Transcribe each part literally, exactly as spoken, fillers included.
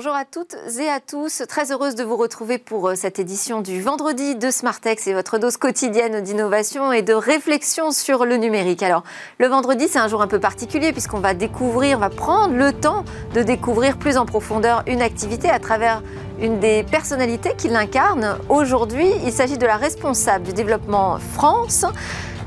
Bonjour à toutes et à tous, très heureuse de vous retrouver pour cette édition du vendredi de Smartex et votre dose quotidienne d'innovation et de réflexion sur le numérique. Alors, le vendredi, c'est un jour un peu particulier puisqu'on va découvrir, on va prendre le temps de découvrir plus en profondeur une activité à travers une des personnalités qui l'incarne. Aujourd'hui, il s'agit de la responsable du développement France,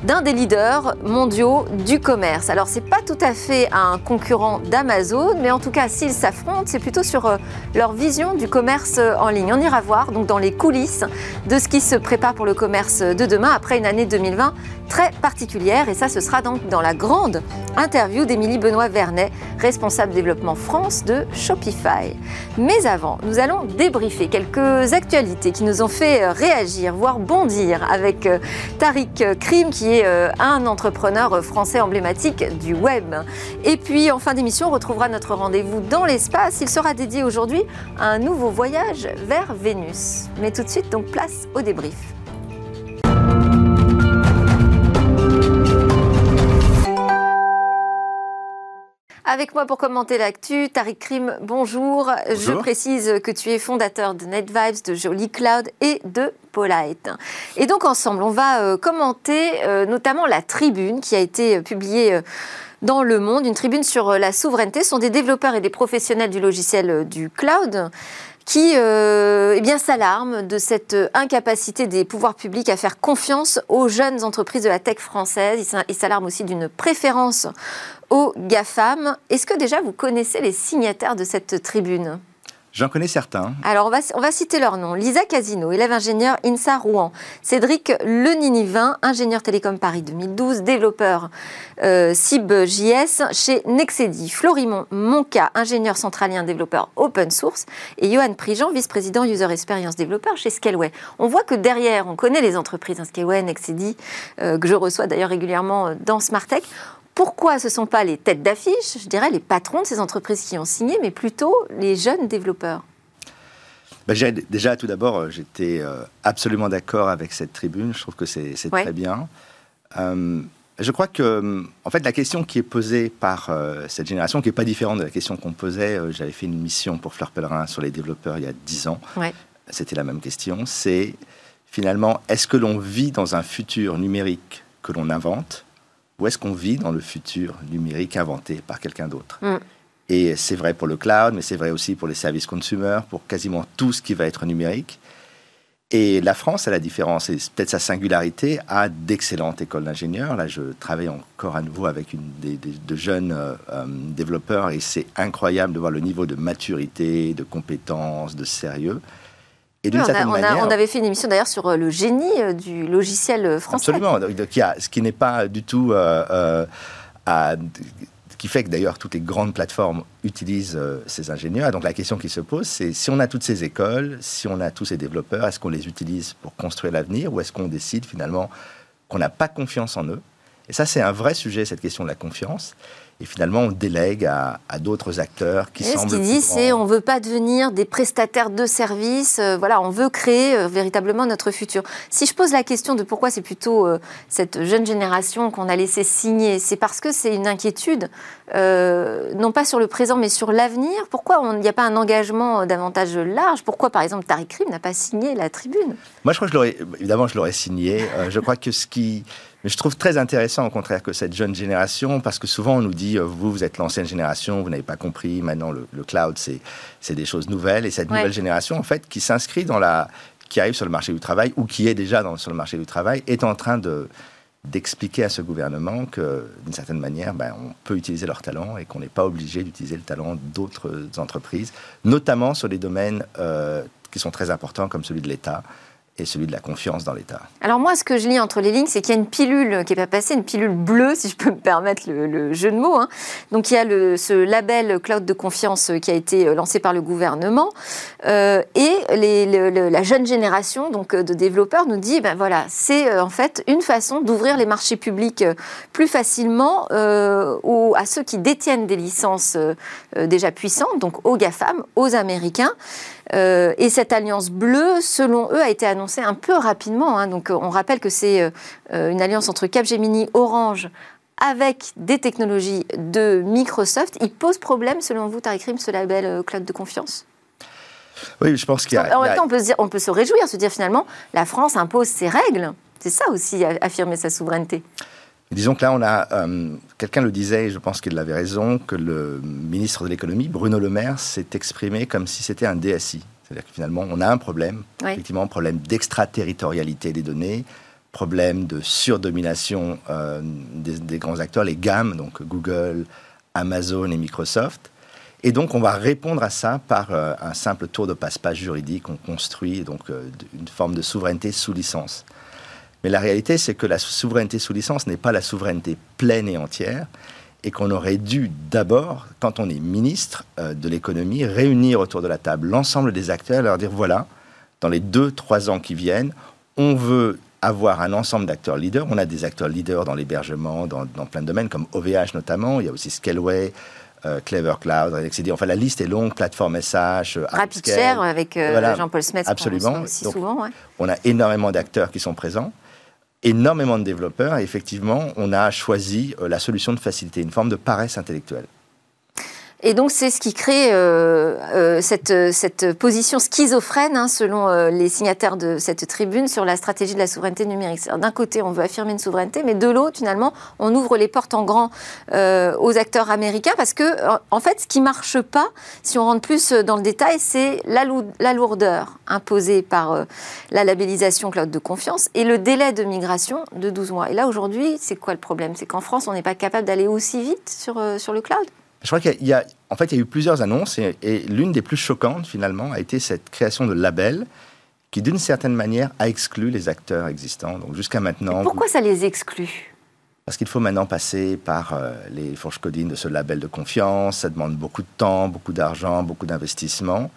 d'un des leaders mondiaux du commerce. Alors, c'est pas tout à fait un concurrent d'Amazon, mais en tout cas, s'ils s'affrontent, c'est plutôt sur leur vision du commerce en ligne. On ira voir donc dans les coulisses de ce qui se prépare pour le commerce de demain, après une année deux mille vingt très particulière. Et ça, ce sera donc dans la grande interview d'Emilie Benoit-Vernet, responsable développement France de Shopify. Mais avant, nous allons débriefer quelques actualités qui nous ont fait réagir, voire bondir, avec Tariq Krim, qui est un entrepreneur français emblématique du web. Et puis en fin d'émission, on retrouvera notre rendez-vous dans l'espace. Il sera dédié aujourd'hui à un nouveau voyage vers Vénus. Mais tout de suite, donc place au débrief. Avec moi pour commenter l'actu, Tariq Krim, bonjour. bonjour. Je précise que tu es fondateur de Netvibes, de Jolicloud et de Polite. Et donc ensemble, on va commenter notamment la tribune qui a été publiée dans Le Monde, une tribune sur la souveraineté. Ce sont des développeurs et des professionnels du logiciel du cloud qui euh, eh bien, s'alarment de cette incapacité des pouvoirs publics à faire confiance aux jeunes entreprises de la tech française. Ils s'alarment aussi d'une préférence aux GAFAM. Est-ce que déjà vous connaissez les signataires de cette tribune ? J'en connais certains. Alors, on va, on va citer leurs noms. Lisa Casino, élève ingénieur INSA Rouen. Cédric Lenini-Vin, ingénieur Télécom Paris deux mille douze, développeur euh, C I B J S chez Nexedi. Florimond Monca, ingénieur centralien, développeur open source. Et Johan Prigent, vice-président User Experience développeur chez Scaleway. On voit que derrière, on connaît les entreprises, hein, Scaleway, Nexedi, euh, que je reçois d'ailleurs régulièrement dans Smartech. Pourquoi ce ne sont pas les têtes d'affiche, je dirais, les patrons de ces entreprises qui ont signé, mais plutôt les jeunes développeurs? ben, Déjà, tout d'abord, j'étais absolument d'accord avec cette tribune. Je trouve que c'est, c'est ouais. très bien. Euh, je crois que, en fait, la question qui est posée par euh, cette génération, qui n'est pas différente de la question qu'on posait, euh, j'avais fait une mission pour Fleur Pellerin sur les développeurs il y a dix ans. Ouais. C'était la même question. C'est finalement, est-ce que l'on vit dans un futur numérique que l'on invente ? Où est-ce qu'on vit dans le futur numérique inventé par quelqu'un d'autre? mm. Et c'est vrai pour le cloud, mais c'est vrai aussi pour les services consumer, pour quasiment tout ce qui va être numérique. Et la France, à la différence, et c'est peut-être sa singularité, a d'excellentes écoles d'ingénieurs. Là, je travaille encore à nouveau avec une des, des, de jeunes euh, développeurs, et c'est incroyable de voir le niveau de maturité, de compétences, de sérieux. Et d'une oui, certaine on, a, manière, on, a, on avait fait une émission d'ailleurs sur le génie du logiciel français. Absolument, donc, y a, ce qui n'est pas du tout... Euh, euh, à, qui fait que d'ailleurs toutes les grandes plateformes utilisent euh, ces ingénieurs. Et donc la question qui se pose, c'est si on a toutes ces écoles, si on a tous ces développeurs, est-ce qu'on les utilise pour construire l'avenir ou est-ce qu'on décide finalement qu'on n'a pas confiance en eux? Et ça, c'est un vrai sujet, cette question de la confiance. Et finalement, on délègue à, à d'autres acteurs qui et semblent... Ce qu'il dit, c'est on ne veut pas devenir des prestataires de services. Euh, voilà, on veut créer euh, véritablement notre futur. Si je pose la question de pourquoi c'est plutôt euh, cette jeune génération qu'on a laissé signer, c'est parce que c'est une inquiétude, euh, non pas sur le présent, mais sur l'avenir. Pourquoi il n'y a pas un engagement davantage large? Pourquoi, par exemple, Tariq Krim n'a pas signé la tribune? Moi, je crois que je l'aurais... Évidemment, je l'aurais signé. Euh, je crois que ce qui... Mais je trouve très intéressant, au contraire, que cette jeune génération, parce que souvent on nous dit, euh, vous, vous êtes l'ancienne génération, vous n'avez pas compris, maintenant le, le cloud, c'est, c'est des choses nouvelles. Et cette ouais. nouvelle génération, en fait, qui s'inscrit dans la... qui arrive sur le marché du travail, ou qui est déjà dans, sur le marché du travail, est en train de, d'expliquer à ce gouvernement que, d'une certaine manière, ben, on peut utiliser leur talent et qu'on n'est pas obligé d'utiliser le talent d'autres entreprises, notamment sur les domaines euh, qui sont très importants, comme celui de l'État, et celui de la confiance dans l'État. Alors moi, ce que je lis entre les lignes, c'est qu'il y a une pilule qui n'est pas passée, une pilule bleue, si je peux me permettre le, le jeu de mots. Hein. Donc il y a le, ce label cloud de confiance qui a été lancé par le gouvernement, euh, et les, le, le, la jeune génération donc, de développeurs nous dit, ben voilà, c'est en fait une façon d'ouvrir les marchés publics plus facilement euh, aux, à ceux qui détiennent des licences euh, déjà puissantes, donc aux GAFAM, aux Américains. Euh, et cette alliance bleue, selon eux, a été annoncée un peu rapidement. Hein. Donc, on rappelle que c'est euh, une alliance entre Capgemini, Orange, avec des technologies de Microsoft. Il pose problème, selon vous, Tariq Krim, ce label euh, cloud de confiance? Oui, je pense qu'il y a... En même temps, on peut se, dire, on peut se réjouir, se dire finalement, la France impose ses règles. C'est ça aussi, affirmer sa souveraineté. Disons que là, on a... Euh, quelqu'un le disait, et je pense qu'il avait raison, que le ministre de l'économie, Bruno Le Maire, s'est exprimé comme si c'était un D S I. C'est-à-dire que finalement, on a un problème, oui. effectivement, problème d'extraterritorialité des données, problème de surdomination euh, des, des grands acteurs, les gammes, donc Google, Amazon et Microsoft. Et donc, on va répondre à ça par euh, un simple tour de passe-passe juridique. On construit donc euh, une forme de souveraineté sous licence. Mais la réalité, c'est que la souveraineté sous licence n'est pas la souveraineté pleine et entière, et qu'on aurait dû d'abord, quand on est ministre euh, de l'économie, réunir autour de la table l'ensemble des acteurs et leur dire, voilà, dans les deux, trois ans qui viennent, on veut avoir un ensemble d'acteurs leaders. On a des acteurs leaders dans l'hébergement, dans, dans plein de domaines, comme O V H notamment, il y a aussi Scaleway, Euh, Clever Cloud, Nexedi, enfin la liste est longue, plateforme S H, RapidShare avec euh, voilà, Jean-Paul Smets, absolument. Aussi donc, souvent, ouais. On a énormément d'acteurs qui sont présents, énormément de développeurs, et effectivement, on a choisi euh, la solution de facilité, une forme de paresse intellectuelle. Et donc, c'est ce qui crée euh, euh, cette, cette position schizophrène, hein, selon euh, les signataires de cette tribune, sur la stratégie de la souveraineté numérique. C'est-à-dire, d'un côté, on veut affirmer une souveraineté, mais de l'autre, finalement, on ouvre les portes en grand euh, aux acteurs américains, parce que, en fait, ce qui ne marche pas, si on rentre plus dans le détail, c'est la, lou- la lourdeur imposée par euh, la labellisation cloud de confiance et le délai de migration de douze mois. Et là, aujourd'hui, c'est quoi le problème ? C'est qu'en France, on n'est pas capable d'aller aussi vite sur, euh, sur le cloud ? Je crois qu'il y a, en fait, il y a eu plusieurs annonces et, et l'une des plus choquantes, finalement, a été cette création de labels qui, d'une certaine manière, a exclu les acteurs existants. Donc, jusqu'à maintenant... Mais pourquoi vous... ça les exclut ? Parce qu'il faut maintenant passer par euh, les fourches codines de ce label de confiance. Ça demande beaucoup de temps, beaucoup d'argent, beaucoup d'investissement.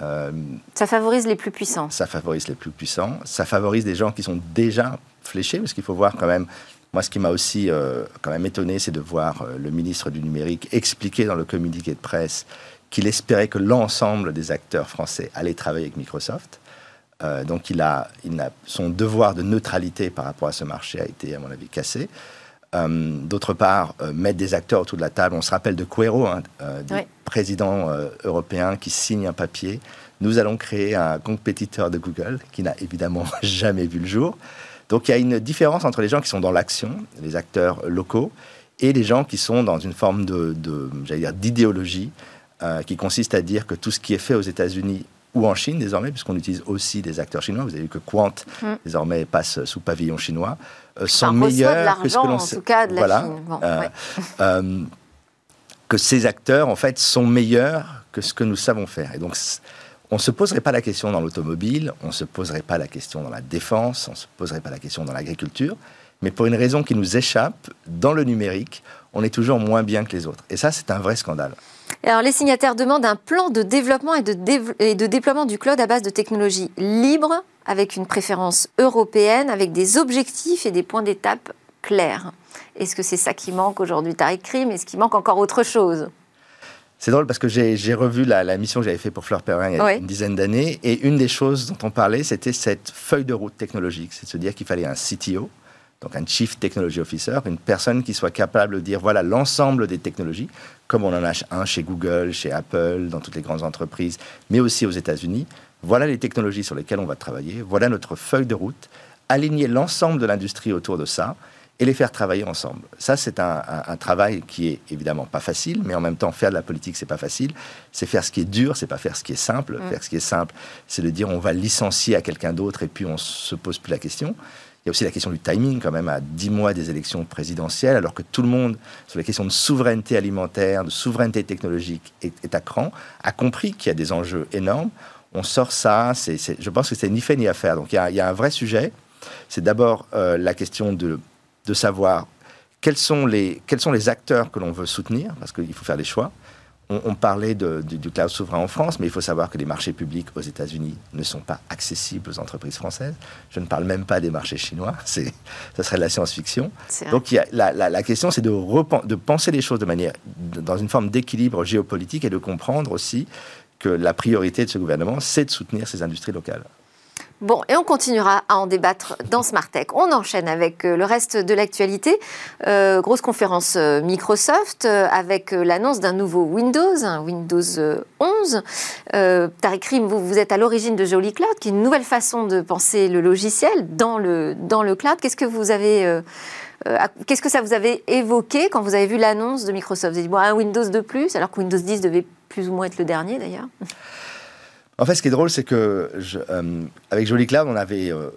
Euh... Ça favorise les plus puissants. Ça favorise les plus puissants. Ça favorise des gens qui sont déjà fléchés, parce qu'il faut voir quand même... Moi, ce qui m'a aussi euh, quand même étonné, c'est de voir euh, le ministre du numérique expliquer dans le communiqué de presse qu'il espérait que l'ensemble des acteurs français allaient travailler avec Microsoft. Euh, donc, il a, il a, son devoir de neutralité par rapport à ce marché a été, à mon avis, cassé. Euh, d'autre part, euh, mettre des acteurs autour de la table, on se rappelle de Quero, hein, euh, du oui. président euh, européen qui signe un papier. Nous allons créer un compétiteur de Google qui n'a évidemment jamais vu le jour. Donc, il y a une différence entre les gens qui sont dans l'action, les acteurs locaux, et les gens qui sont dans une forme de, de, j'allais dire, d'idéologie euh, qui consiste à dire que tout ce qui est fait aux États-Unis ou en Chine, désormais, puisqu'on utilise aussi des acteurs chinois, vous avez vu que Quant, mmh. désormais, passe sous pavillon chinois, euh, sont enfin, meilleurs que ce que l'on sait. En tout cas, de la voilà, Chine. Bon, euh, ouais. euh, que ces acteurs, en fait, sont meilleurs que ce que nous savons faire. Et donc, c- on ne se poserait pas la question dans l'automobile, on ne se poserait pas la question dans la défense, on ne se poserait pas la question dans l'agriculture, mais pour une raison qui nous échappe, dans le numérique, on est toujours moins bien que les autres. Et ça, c'est un vrai scandale. Alors, les signataires demandent un plan de développement et de, dév- et de déploiement du cloud à base de technologies libres, avec une préférence européenne, avec des objectifs et des points d'étape clairs. Est-ce que c'est ça qui manque aujourd'hui, Tariq Krim ? Est-ce qu'il manque encore autre chose ? C'est drôle parce que j'ai, j'ai revu la, la mission que j'avais faite pour Fleur Pellerin il y a oui. une dizaine d'années, et une des choses dont on parlait, c'était cette feuille de route technologique. C'est de se dire qu'il fallait un C T O, donc un Chief Technology Officer, une personne qui soit capable de dire voilà l'ensemble des technologies, comme on en a un chez Google, chez Apple, dans toutes les grandes entreprises, mais aussi aux États-Unis. Voilà les technologies sur lesquelles on va travailler, voilà notre feuille de route, aligner l'ensemble de l'industrie autour de ça, et les faire travailler ensemble. Ça, c'est un, un, un travail qui est évidemment pas facile, mais en même temps, faire de la politique, c'est pas facile. C'est faire ce qui est dur, c'est pas faire ce qui est simple. Mmh. Faire ce qui est simple, c'est de dire on va licencier à quelqu'un d'autre et puis on se pose plus la question. Il y a aussi la question du timing, quand même, à dix mois des élections présidentielles, alors que tout le monde, sur les questions de souveraineté alimentaire, de souveraineté technologique, est, est à cran, a compris qu'il y a des enjeux énormes. On sort ça, c'est, c'est, je pense que c'est ni fait ni à faire. Donc, il y a, il y a un vrai sujet. C'est d'abord euh, la question de... de savoir quels sont, les, quels sont les acteurs que l'on veut soutenir, parce qu'il faut faire des choix. On, on parlait de, du, du cloud souverain en France, mais il faut savoir que les marchés publics aux États-Unis ne sont pas accessibles aux entreprises françaises. Je ne parle même pas des marchés chinois, c'est, ça serait de la science-fiction. Donc il y a, la, la, la question, c'est de, repen, de penser les choses de manière, de, dans une forme d'équilibre géopolitique, et de comprendre aussi que la priorité de ce gouvernement, c'est de soutenir ces industries locales. Bon, et on continuera à en débattre dans Smartech. On enchaîne avec le reste de l'actualité. Euh, grosse conférence Microsoft avec l'annonce d'un nouveau Windows, un Windows onze. Euh, Tariq Krim, vous, vous êtes à l'origine de Jolicloud, qui est une nouvelle façon de penser le logiciel dans le, dans le cloud. Qu'est-ce que vous avez... Euh, euh, qu'est-ce que ça vous avait évoqué quand vous avez vu l'annonce de Microsoft? Vous avez dit, bon, un Windows de plus, alors que Windows dix devait plus ou moins être le dernier d'ailleurs. En fait, ce qui est drôle, c'est que je, euh, avec Jolicloud, on avait, euh,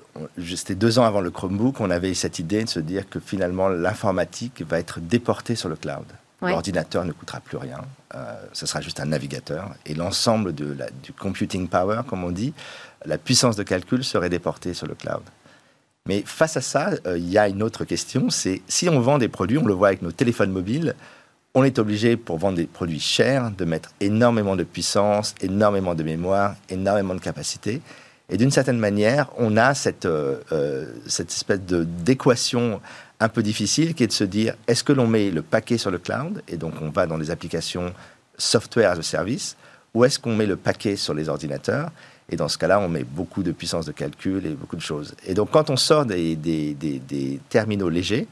c'était deux ans avant le Chromebook, on avait cette idée de se dire que finalement l'informatique va être déportée sur le cloud. Ouais. L'ordinateur ne coûtera plus rien, euh, ce sera juste un navigateur et l'ensemble de la, du computing power, comme on dit, la puissance de calcul serait déportée sur le cloud. Mais face à ça, il euh, y a une autre question, c'est si on vend des produits, on le voit avec nos téléphones mobiles. On est obligé, pour vendre des produits chers, de mettre énormément de puissance, énormément de mémoire, énormément de capacité. Et d'une certaine manière, on a cette, euh, cette espèce de, d'équation un peu difficile qui est de se dire, est-ce que l'on met le paquet sur le cloud, et donc on va dans les applications software as a service, ou est-ce qu'on met le paquet sur les ordinateurs? Et dans ce cas-là, on met beaucoup de puissance de calcul et beaucoup de choses. Et donc, quand on sort des, des, des, des terminaux légers,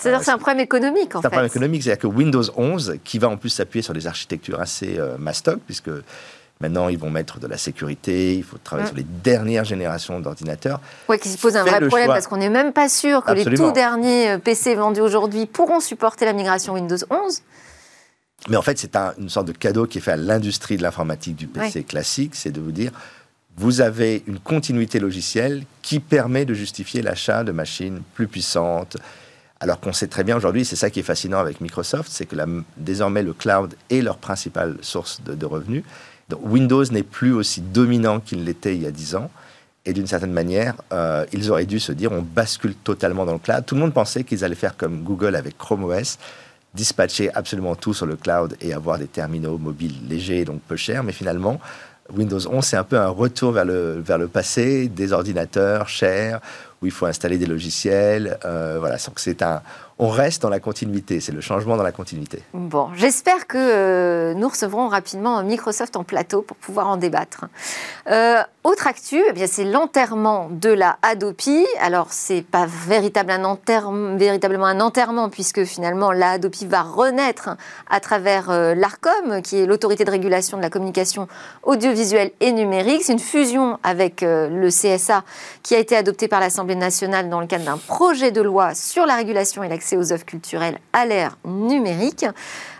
c'est-à-dire que c'est un problème économique, en fait. C'est un problème économique, c'est-à-dire que Windows onze, qui va en plus s'appuyer sur des architectures assez euh, mastoc, puisque maintenant, ils vont mettre de la sécurité, il faut travailler mmh. sur les dernières générations d'ordinateurs. Oui, qui se pose un vrai problème, choix. Parce qu'on n'est même pas sûr que Absolument. les tout derniers P C vendus aujourd'hui pourront supporter la migration Windows onze. Mais en fait, c'est un, une sorte de cadeau qui est fait à l'industrie de l'informatique du P C ouais. classique, c'est de vous dire... Vous avez une continuité logicielle qui permet de justifier l'achat de machines plus puissantes. Alors qu'on sait très bien aujourd'hui, c'est ça qui est fascinant avec Microsoft, c'est que la, désormais le cloud est leur principale source de, de revenus. Donc Windows n'est plus aussi dominant qu'il l'était il y a dix ans. Et d'une certaine manière, euh, ils auraient dû se dire, on bascule totalement dans le cloud. Tout le monde pensait qu'ils allaient faire comme Google avec Chrome O S, dispatcher absolument tout sur le cloud et avoir des terminaux mobiles légers, donc peu chers. Mais finalement... Windows onze, c'est un peu un retour vers le, vers le passé, des ordinateurs chers, où il faut installer des logiciels. Euh, voilà, sans que c'est un, on reste dans la continuité, c'est le changement dans la continuité. Bon, j'espère que euh, nous recevrons rapidement Microsoft en plateau pour pouvoir en débattre. Euh, autre actu, eh bien, c'est l'enterrement de la Hadopi. Alors, ce n'est pas véritable un enterre- véritablement un enterrement, puisque finalement, la Hadopi va renaître à travers euh, l'Arcom, qui est l'autorité de régulation de la communication audiovisuelle et numérique. C'est une fusion avec euh, le C S A qui a été adoptée par l'Assemblée nationale dans le cadre d'un projet de loi sur la régulation et l'accès aux œuvres culturelles à l'ère numérique.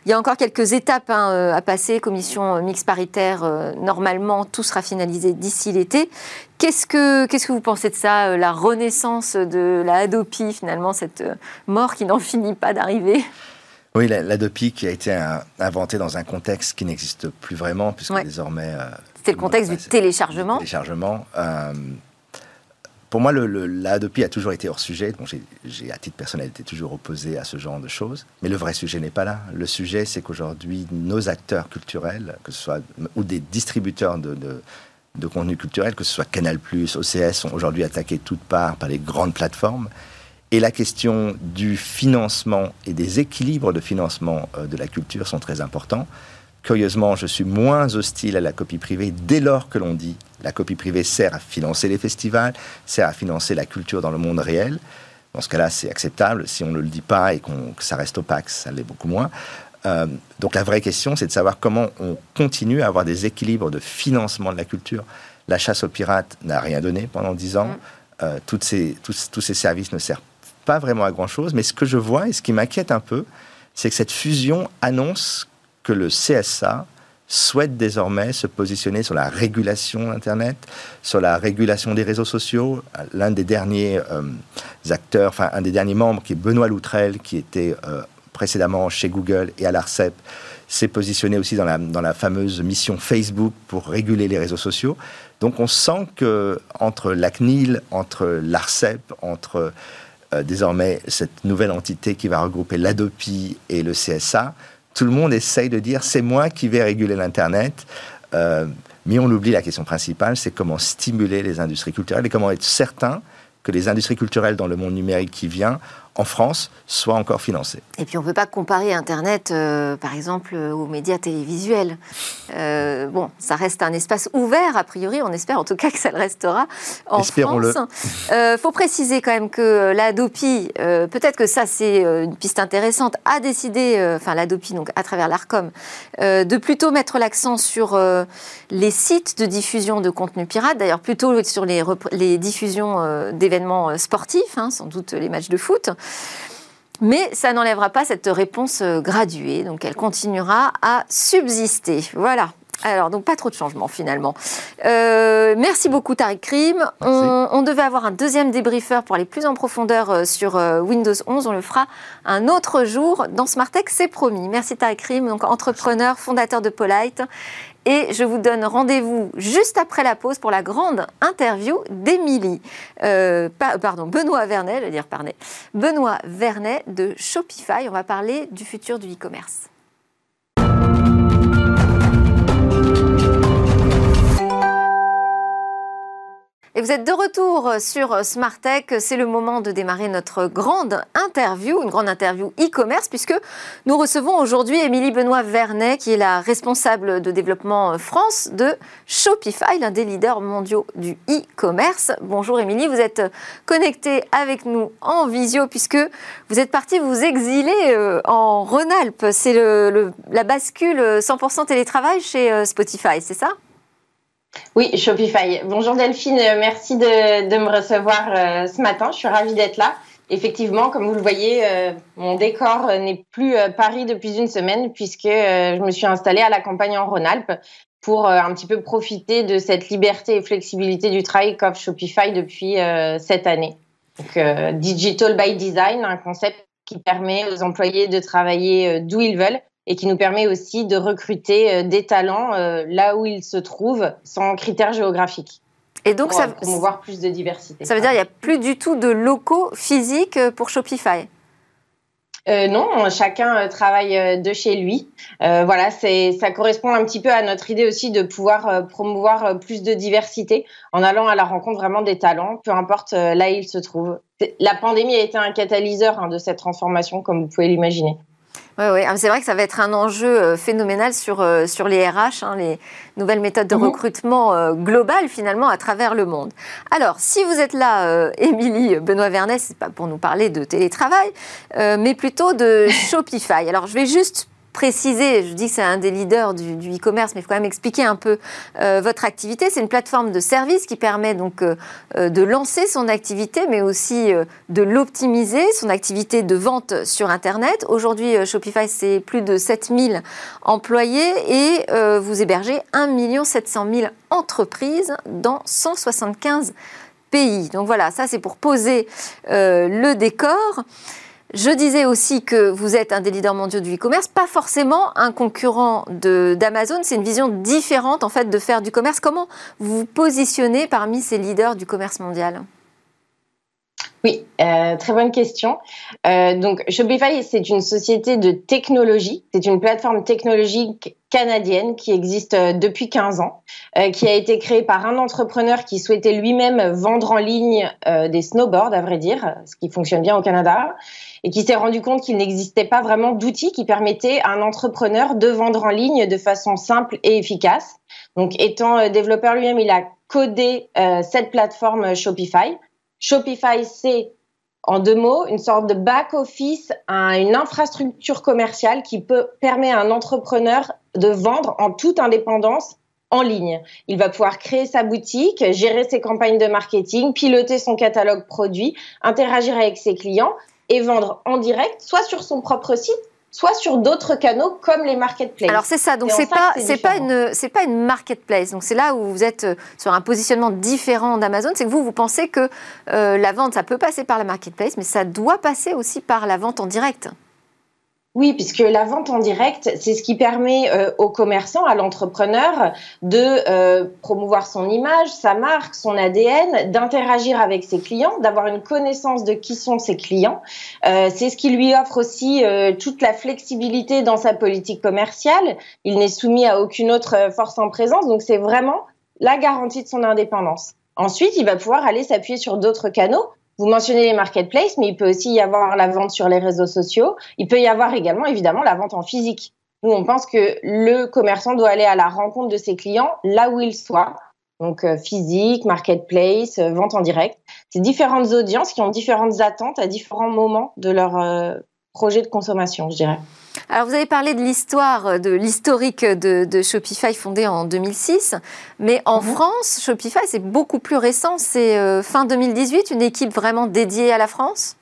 Il y a encore quelques étapes hein, à passer, commission mixte paritaire, euh, normalement, tout sera finalisé d'ici l'été. Qu'est-ce que, qu'est-ce que vous pensez de ça, euh, la renaissance de la Hadopi, finalement, cette euh, mort qui n'en finit pas d'arriver? Oui, la, la Hadopi qui a été un, inventée dans un contexte qui n'existe plus vraiment, puisque ouais. désormais... Euh, C'était le contexte du téléchargement. Du téléchargement. Euh, Pour moi, le, le, la Hadopi a toujours été hors sujet. Bon, j'ai, j'ai, à titre personnel, été toujours opposé à ce genre de choses. Mais le vrai sujet n'est pas là. Le sujet, c'est qu'aujourd'hui, nos acteurs culturels, que ce soit, ou des distributeurs de, de, de contenu culturel, que ce soit Canal+, O C S, sont aujourd'hui attaqués de toutes parts par les grandes plateformes. Et la question du financement et des équilibres de financement de la culture sont très importants. Curieusement, je suis moins hostile à la copie privée dès lors que l'on dit la copie privée sert à financer les festivals, sert à financer la culture dans le monde réel. Dans ce cas-là, c'est acceptable. Si on ne le dit pas et qu'on, que ça reste opaque, ça l'est beaucoup moins. Euh, donc la vraie question, c'est de savoir comment on continue à avoir des équilibres de financement de la culture. La chasse aux pirates n'a rien donné pendant dix ans. Euh, toutes ces, tous, tous ces services ne servent pas vraiment à grand-chose. Mais ce que je vois et ce qui m'inquiète un peu, c'est que cette fusion annonce que le C S A souhaite désormais se positionner sur la régulation d'Internet, sur la régulation des réseaux sociaux. L'un des derniers euh, acteurs, enfin un des derniers membres, qui est Benoît Loutrel, qui était euh, précédemment chez Google et à l'ARCEP, s'est positionné aussi dans la, dans la fameuse mission Facebook pour réguler les réseaux sociaux. Donc on sent que entre la C N I L, entre l'ARCEP, entre euh, désormais cette nouvelle entité qui va regrouper l'Hadopi et le C S A, tout le monde essaye de dire, c'est moi qui vais réguler l'Internet. Euh, mais on oublie la question principale, c'est comment stimuler les industries culturelles et comment être certain que les industries culturelles dans le monde numérique qui vient en France soient encore financées. Et puis on ne peut pas comparer Internet, euh, par exemple, aux médias télévisuels. Euh, bon, ça reste un espace ouvert, a priori, on espère en tout cas que ça le restera en Espérons-le. France. Il euh, faut préciser quand même que la Hadopi, euh, peut-être que ça c'est une piste intéressante, a décidé, enfin euh, la Hadopi donc à travers l'Arcom, euh, de plutôt mettre l'accent sur euh, les sites de diffusion de contenu pirate, d'ailleurs plutôt sur les, rep- les diffusions euh, d'événements sportifs, hein, sans doute les matchs de foot. Mais ça n'enlèvera pas cette réponse graduée, donc elle continuera à subsister. Voilà. Alors, donc pas trop de changements finalement. Euh, merci beaucoup Tariq Krim. On, on devait avoir un deuxième débriefeur pour aller plus en profondeur sur Windows onze. On le fera un autre jour dans Smartex, c'est promis. Merci Tariq Krim, donc entrepreneur, fondateur de Polite. Et je vous donne rendez-vous juste après la pause pour la grande interview d'Emilie, euh, pa- pardon, Benoit-Vernet, je veux dire Parnet, Benoit-Vernet de Shopify. On va parler du futur du e-commerce. Et vous êtes de retour sur Smart Tech. C'est le moment de démarrer notre grande interview, une grande interview e-commerce, puisque nous recevons aujourd'hui Emilie Benoit-Vernet, qui est la responsable de développement France de Shopify, l'un des leaders mondiaux du e-commerce. Bonjour Emilie, vous êtes connectée avec nous en visio, puisque vous êtes partie vous exiler en Rhône-Alpes. C'est le, le, la bascule cent pour cent télétravail chez Spotify, c'est ça ? Oui, Shopify. Bonjour Delphine, merci de, de me recevoir euh, ce matin. Je suis ravie d'être là. Effectivement, comme vous le voyez, euh, mon décor n'est plus euh, Paris depuis une semaine puisque euh, je me suis installée à la campagne en Rhône-Alpes pour euh, un petit peu profiter de cette liberté et flexibilité du travail qu'offre Shopify depuis euh, cette année. Donc, euh, Digital by Design, un concept qui permet aux employés de travailler euh, d'où ils veulent, et qui nous permet aussi de recruter des talents euh, là où ils se trouvent, sans critères géographiques. Et donc, pour ça, promouvoir plus de diversité. Ça veut dire qu'il n'y a plus du tout de locaux physiques pour Shopify ? Euh, non, chacun travaille de chez lui. Euh, voilà, c'est, ça correspond un petit peu à notre idée aussi de pouvoir promouvoir plus de diversité en allant à la rencontre vraiment des talents, peu importe là où ils se trouvent. La pandémie a été un catalyseur hein, de cette transformation, comme vous pouvez l'imaginer. Oui, oui. C'est vrai que ça va être un enjeu phénoménal sur, sur les R H, hein, les nouvelles méthodes de mmh. recrutement euh, globales finalement à travers le monde. Alors, si vous êtes là, Emilie euh, Benoit-Vernet, ce n'est pas pour nous parler de télétravail, euh, mais plutôt de Shopify. Alors, je vais juste préciser, je dis que c'est un des leaders du, du e-commerce, mais il faut quand même expliquer un peu euh, votre activité. C'est une plateforme de service qui permet donc euh, de lancer son activité, mais aussi euh, de l'optimiser, son activité de vente sur Internet. Aujourd'hui, euh, Shopify, c'est plus de sept mille employés et euh, vous hébergez un million sept cent mille entreprises dans cent soixante-quinze pays. Donc voilà, ça c'est pour poser euh, le décor. Je disais aussi que vous êtes un des leaders mondiaux du e-commerce, pas forcément un concurrent de, d'Amazon, c'est une vision différente en fait de faire du commerce. Comment vous vous positionnez parmi ces leaders du commerce mondial ? Oui, euh, très bonne question. Euh, donc Shopify, c'est une société de technologie, c'est une plateforme technologique canadienne qui existe depuis quinze ans, euh, qui a été créée par un entrepreneur qui souhaitait lui-même vendre en ligne euh, des snowboards, à vrai dire, ce qui fonctionne bien au Canada, et qui s'est rendu compte qu'il n'existait pas vraiment d'outils qui permettaient à un entrepreneur de vendre en ligne de façon simple et efficace. Donc étant développeur lui-même, il a codé euh, cette plateforme Shopify. Shopify, c'est, en deux mots, une sorte de back-office, un, une infrastructure commerciale qui peut, permet à un entrepreneur de vendre en toute indépendance en ligne. Il va pouvoir créer sa boutique, gérer ses campagnes de marketing, piloter son catalogue produit, interagir avec ses clients et vendre en direct, soit sur son propre site, soit sur d'autres canaux comme les marketplaces. Alors c'est ça, donc c'est pas, c'est, c'est, pas une, c'est pas une marketplace, donc c'est là où vous êtes sur un positionnement différent d'Amazon, c'est que vous, vous pensez que euh, la vente, ça peut passer par la marketplace, mais ça doit passer aussi par la vente en direct. Oui, puisque la vente en direct, c'est ce qui permet euh, aux commerçants, à l'entrepreneur, de euh, promouvoir son image, sa marque, son A D N, d'interagir avec ses clients, d'avoir une connaissance de qui sont ses clients. Euh, c'est ce qui lui offre aussi euh, toute la flexibilité dans sa politique commerciale. Il n'est soumis à aucune autre force en présence, donc c'est vraiment la garantie de son indépendance. Ensuite, il va pouvoir aller s'appuyer sur d'autres canaux, Vous mentionnez les marketplaces, mais il peut aussi y avoir la vente sur les réseaux sociaux. Il peut y avoir également, évidemment, la vente en physique. Nous, on pense que le commerçant doit aller à la rencontre de ses clients là où ils soient. Donc, physique, marketplace, vente en direct. C'est différentes audiences qui ont différentes attentes à différents moments de leur projet de consommation, je dirais. Alors, vous avez parlé de l'histoire, de l'historique de, de Shopify fondé en deux mille six, mais en mmh. France, Shopify, c'est beaucoup plus récent. C'est euh, fin deux mille dix-huit, une équipe vraiment dédiée à la France ?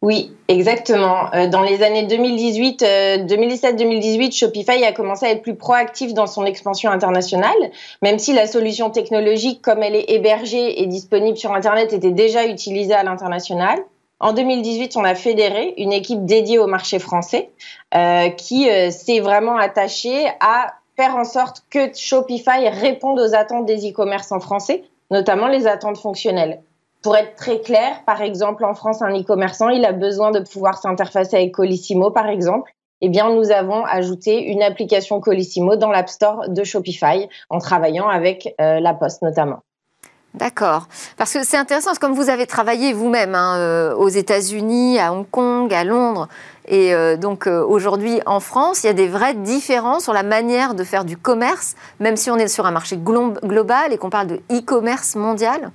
Oui, exactement. Dans les années deux mille dix-huit, deux mille dix-sept deux mille dix-huit, Shopify a commencé à être plus proactif dans son expansion internationale, même si la solution technologique, comme elle est hébergée et disponible sur Internet, était déjà utilisée à l'international. En deux mille dix-huit, on a fédéré une équipe dédiée au marché français euh, qui euh, s'est vraiment attachée à faire en sorte que Shopify réponde aux attentes des e-commerçants français, notamment les attentes fonctionnelles. Pour être très clair, par exemple, en France, un e-commerçant, il a besoin de pouvoir s'interfacer avec Colissimo, par exemple. Eh bien, nous avons ajouté une application Colissimo dans l'App Store de Shopify, en travaillant avec euh, La Poste, notamment. D'accord. Parce que c'est intéressant, parce que comme vous avez travaillé vous-même hein, euh, aux États-Unis, à Hong Kong, à Londres, et euh, donc euh, aujourd'hui en France, il y a des vraies différences sur la manière de faire du commerce, même si on est sur un marché glo- global et qu'on parle de e-commerce mondial.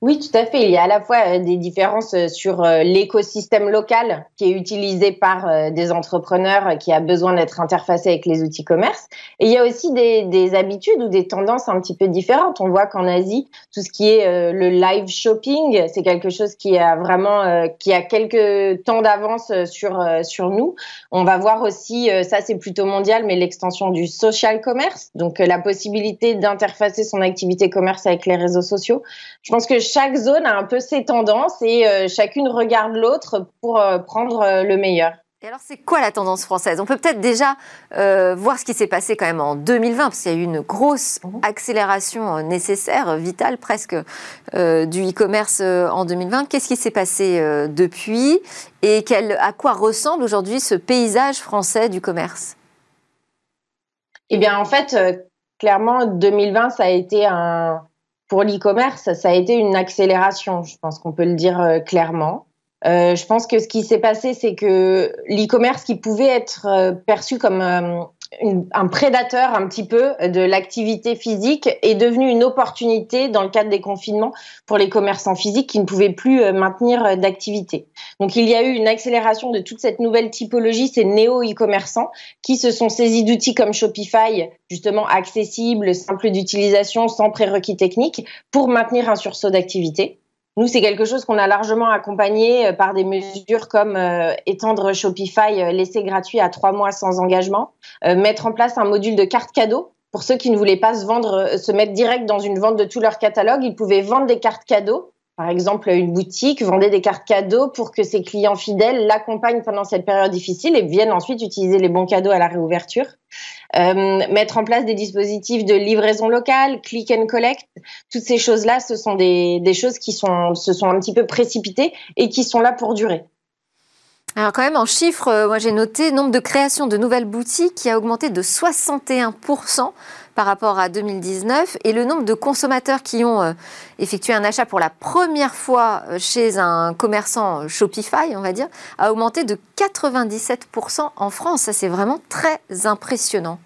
Oui, tout à fait. Il y a à la fois des différences sur l'écosystème local qui est utilisé par des entrepreneurs qui a besoin d'être interfacé avec les outils commerce. Et il y a aussi des, des habitudes ou des tendances un petit peu différentes. On voit qu'en Asie, tout ce qui est le live shopping, c'est quelque chose qui a vraiment, qui a quelques temps d'avance sur, sur nous. On va voir aussi, ça c'est plutôt mondial, mais l'extension du social commerce, donc la possibilité d'interfacer son activité commerce avec les réseaux sociaux. Je pense que chaque zone a un peu ses tendances et euh, chacune regarde l'autre pour euh, prendre euh, le meilleur. Et alors, c'est quoi la tendance française ? On peut peut-être déjà euh, voir ce qui s'est passé quand même en deux mille vingt, parce qu'il y a eu une grosse accélération nécessaire, vitale presque, euh, du e-commerce en deux mille vingt. Qu'est-ce qui s'est passé euh, depuis et quel, à quoi ressemble aujourd'hui ce paysage français du commerce ? Eh bien, en fait, euh, clairement, deux mille vingt, ça a été un... Pour l'e-commerce, ça a été une accélération, je pense qu'on peut le dire clairement. Euh, je pense que ce qui s'est passé, c'est que l'e-commerce qui pouvait être perçu comme euh, une, un prédateur un petit peu de l'activité physique est devenu une opportunité dans le cadre des confinements pour les commerçants physiques qui ne pouvaient plus maintenir d'activité. Donc il y a eu une accélération de toute cette nouvelle typologie, ces néo-e-commerçants qui se sont saisis d'outils comme Shopify, justement accessible, simple d'utilisation, sans prérequis techniques, pour maintenir un sursaut d'activité. Nous, c'est quelque chose qu'on a largement accompagné par des mesures comme euh, étendre Shopify, euh, l'essai gratuit à trois mois sans engagement, euh, mettre en place un module de carte cadeau pour ceux qui ne voulaient pas se vendre, euh, se mettre direct dans une vente de tout leur catalogue. Ils pouvaient vendre des cartes cadeaux. Par exemple, une boutique vendait des cartes cadeaux pour que ses clients fidèles l'accompagnent pendant cette période difficile et viennent ensuite utiliser les bons cadeaux à la réouverture. Euh, mettre en place des dispositifs de livraison locale, click and collect, toutes ces choses-là, ce sont des, des choses qui sont, se sont un petit peu précipitées et qui sont là pour durer. Alors quand même, en chiffres, moi j'ai noté, nombre de créations de nouvelles boutiques qui a augmenté de soixante et un pour cent par rapport à deux mille dix-neuf et le nombre de consommateurs qui ont effectué un achat pour la première fois chez un commerçant Shopify, on va dire, a augmenté de quatre-vingt-dix-sept pour cent en France. Ça, c'est vraiment très impressionnant.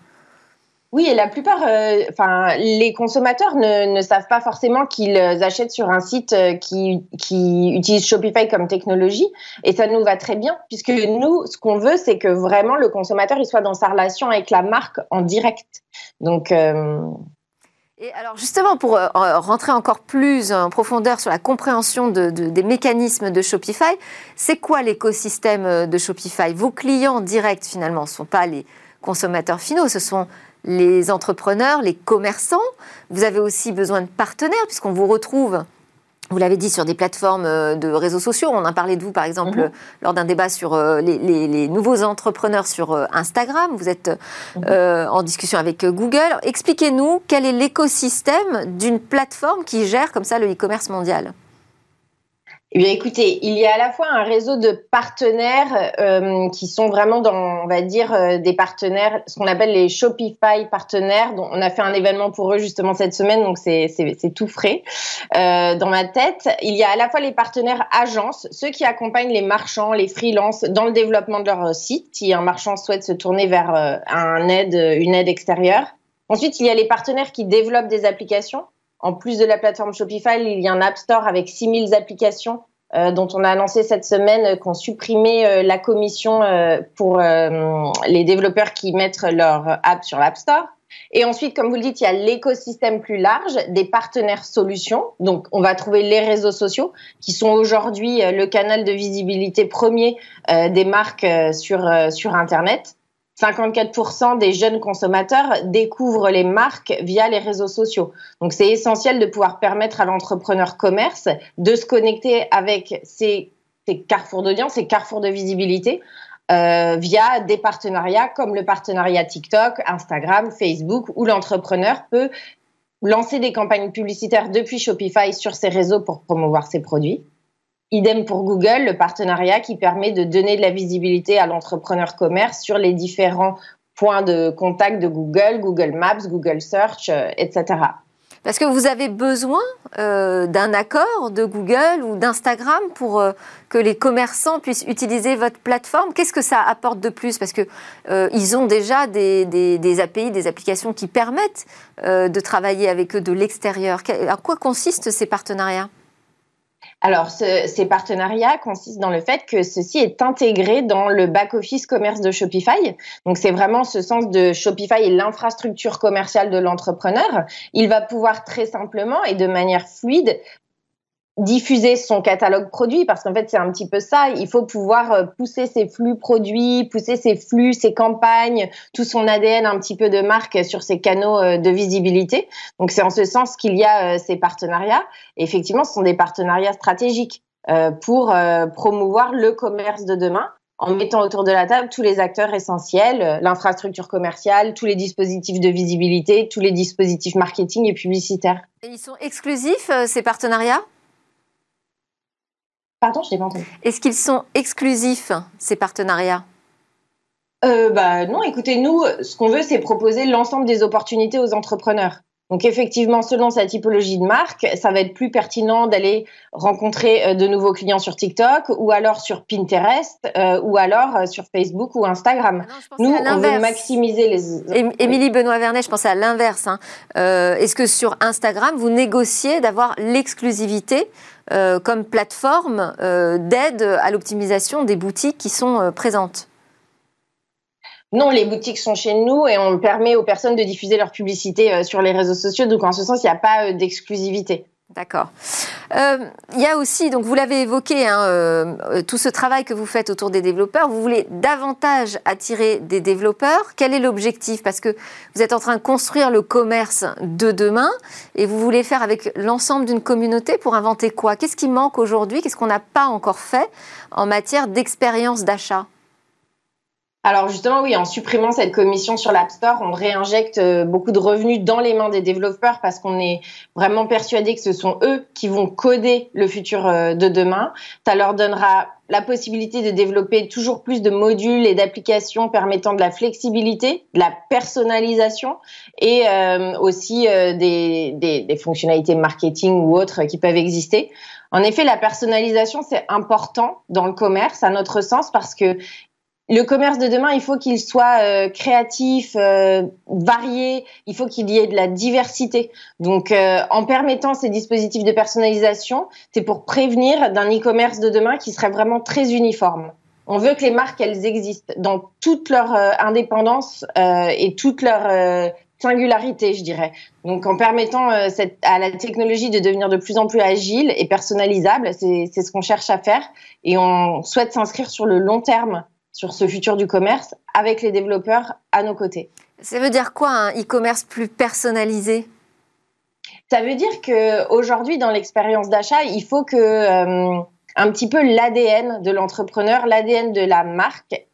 Oui, et la plupart, euh, enfin, les consommateurs ne, ne savent pas forcément qu'ils achètent sur un site qui, qui utilise Shopify comme technologie. Et ça nous va très bien, puisque nous, ce qu'on veut, c'est que vraiment le consommateur il soit dans sa relation avec la marque en direct. Donc... Euh Et alors justement, pour rentrer encore plus en profondeur sur la compréhension de, de, des mécanismes de Shopify, c'est quoi l'écosystème de Shopify ? Vos clients directs, finalement, ne sont pas les consommateurs finaux, ce sont les entrepreneurs, les commerçants. Vous avez aussi besoin de partenaires, puisqu'on vous retrouve, vous l'avez dit, sur des plateformes de réseaux sociaux. On a parlé de vous, par exemple, mmh. lors d'un débat sur les, les, les nouveaux entrepreneurs sur Instagram. Vous êtes mmh. euh, en discussion avec Google. Expliquez-nous quel est l'écosystème d'une plateforme qui gère comme ça le e-commerce mondial. Eh bien, écoutez, il y a à la fois un réseau de partenaires euh, qui sont vraiment dans, on va dire, euh, des partenaires, ce qu'on appelle les Shopify partenaires, dont on a fait un événement pour eux justement cette semaine, donc c'est, c'est, c'est tout frais euh, dans ma tête. Il y a à la fois les partenaires agences, ceux qui accompagnent les marchands, les freelances dans le développement de leur site, si un marchand souhaite se tourner vers euh, un aide, une aide extérieure. Ensuite, il y a les partenaires qui développent des applications. En plus de la plateforme Shopify, il y a un App Store avec six mille applications euh, dont on a annoncé cette semaine euh, qu'on supprimait euh, la commission euh, pour euh, les développeurs qui mettent leur app sur l'App Store. Et ensuite, comme vous le dites, il y a l'écosystème plus large des partenaires solutions. Donc, on va trouver les réseaux sociaux qui sont aujourd'hui euh, le canal de visibilité premier euh, des marques euh, sur, euh, sur Internet. cinquante-quatre pour cent des jeunes consommateurs découvrent les marques via les réseaux sociaux. Donc, c'est essentiel de pouvoir permettre à l'entrepreneur commerce de se connecter avec ces carrefours d'audience, ces carrefours de visibilité euh, via des partenariats comme le partenariat TikTok, Instagram, Facebook, où l'entrepreneur peut lancer des campagnes publicitaires depuis Shopify sur ses réseaux pour promouvoir ses produits. Idem pour Google, le partenariat qui permet de donner de la visibilité à l'entrepreneur commerce sur les différents points de contact de Google, Google Maps, Google Search, et cetera. Parce que vous avez besoin euh, d'un accord de Google ou d'Instagram pour euh, que les commerçants puissent utiliser votre plateforme. Qu'est-ce que ça apporte de plus? Parce que euh, ils ont déjà des, des, des A P I, des applications qui permettent euh, de travailler avec eux de l'extérieur. À quoi consistent ces partenariats? Alors, ce, ces partenariats consistent dans le fait que ceci est intégré dans le back-office commerce de Shopify. Donc, c'est vraiment ce sens de Shopify et l'infrastructure commerciale de l'entrepreneur. Il va pouvoir très simplement et de manière fluide diffuser son catalogue produit, parce qu'en fait, c'est un petit peu ça. Il faut pouvoir pousser ses flux produits, pousser ses flux, ses campagnes, tout son A D N un petit peu de marque sur ses canaux de visibilité. Donc, c'est en ce sens qu'il y a ces partenariats. Et effectivement, ce sont des partenariats stratégiques pour promouvoir le commerce de demain en mettant autour de la table tous les acteurs essentiels, l'infrastructure commerciale, tous les dispositifs de visibilité, tous les dispositifs marketing et publicitaires. Et ils sont exclusifs, ces partenariats ? Pardon, je t'ai pas entendu. Est-ce qu'ils sont exclusifs, ces partenariats ? euh, bah, Non, écoutez, nous, ce qu'on veut, c'est proposer l'ensemble des opportunités aux entrepreneurs. Donc, effectivement, selon sa typologie de marque, ça va être plus pertinent d'aller rencontrer de nouveaux clients sur TikTok ou alors sur Pinterest euh, ou alors sur Facebook ou Instagram. Ah non, nous, on veut maximiser les... Emilie Benoit-Vernet, je pensais à l'inverse. Hein. Euh, est-ce que sur Instagram, vous négociez d'avoir l'exclusivité Euh, comme plateforme euh, d'aide à l'optimisation des boutiques qui sont euh, présentes? Non, les boutiques sont chez nous et on permet aux personnes de diffuser leur publicité euh, sur les réseaux sociaux. Donc, en ce sens, il n'y a pas euh, d'exclusivité. D'accord. Euh, il y a aussi, donc vous l'avez évoqué, hein, euh, tout ce travail que vous faites autour des développeurs. Vous voulez davantage attirer des développeurs. Quel est l'objectif? Parce que vous êtes en train de construire le commerce de demain et vous voulez faire avec l'ensemble d'une communauté pour inventer quoi? Qu'est-ce qui manque aujourd'hui? Qu'est-ce qu'on n'a pas encore fait en matière d'expérience d'achat? Alors justement, oui, en supprimant cette commission sur l'App Store, on réinjecte beaucoup de revenus dans les mains des développeurs parce qu'on est vraiment persuadé que ce sont eux qui vont coder le futur de demain. Ça leur donnera la possibilité de développer toujours plus de modules et d'applications permettant de la flexibilité, de la personnalisation et euh, aussi euh, des, des, des fonctionnalités marketing ou autres qui peuvent exister. En effet, la personnalisation, c'est important dans le commerce, à notre sens, parce que le commerce de demain, il faut qu'il soit euh, créatif, euh, varié, il faut qu'il y ait de la diversité. Donc, euh, en permettant ces dispositifs de personnalisation, c'est pour prévenir d'un e-commerce de demain qui serait vraiment très uniforme. On veut que les marques, elles existent dans toute leur euh, indépendance euh, et toute leur euh, singularité, je dirais. Donc, en permettant euh, cette, à la technologie de devenir de plus en plus agile et personnalisable, c'est, c'est ce qu'on cherche à faire et on souhaite s'inscrire sur le long terme sur ce futur du commerce, avec les développeurs à nos côtés. Ça veut dire quoi, un e-commerce plus personnalisé ? Ça veut dire qu'aujourd'hui, dans l'expérience d'achat, il faut que euh, un petit peu l'A D N de l'entrepreneur, l'A D N de la marque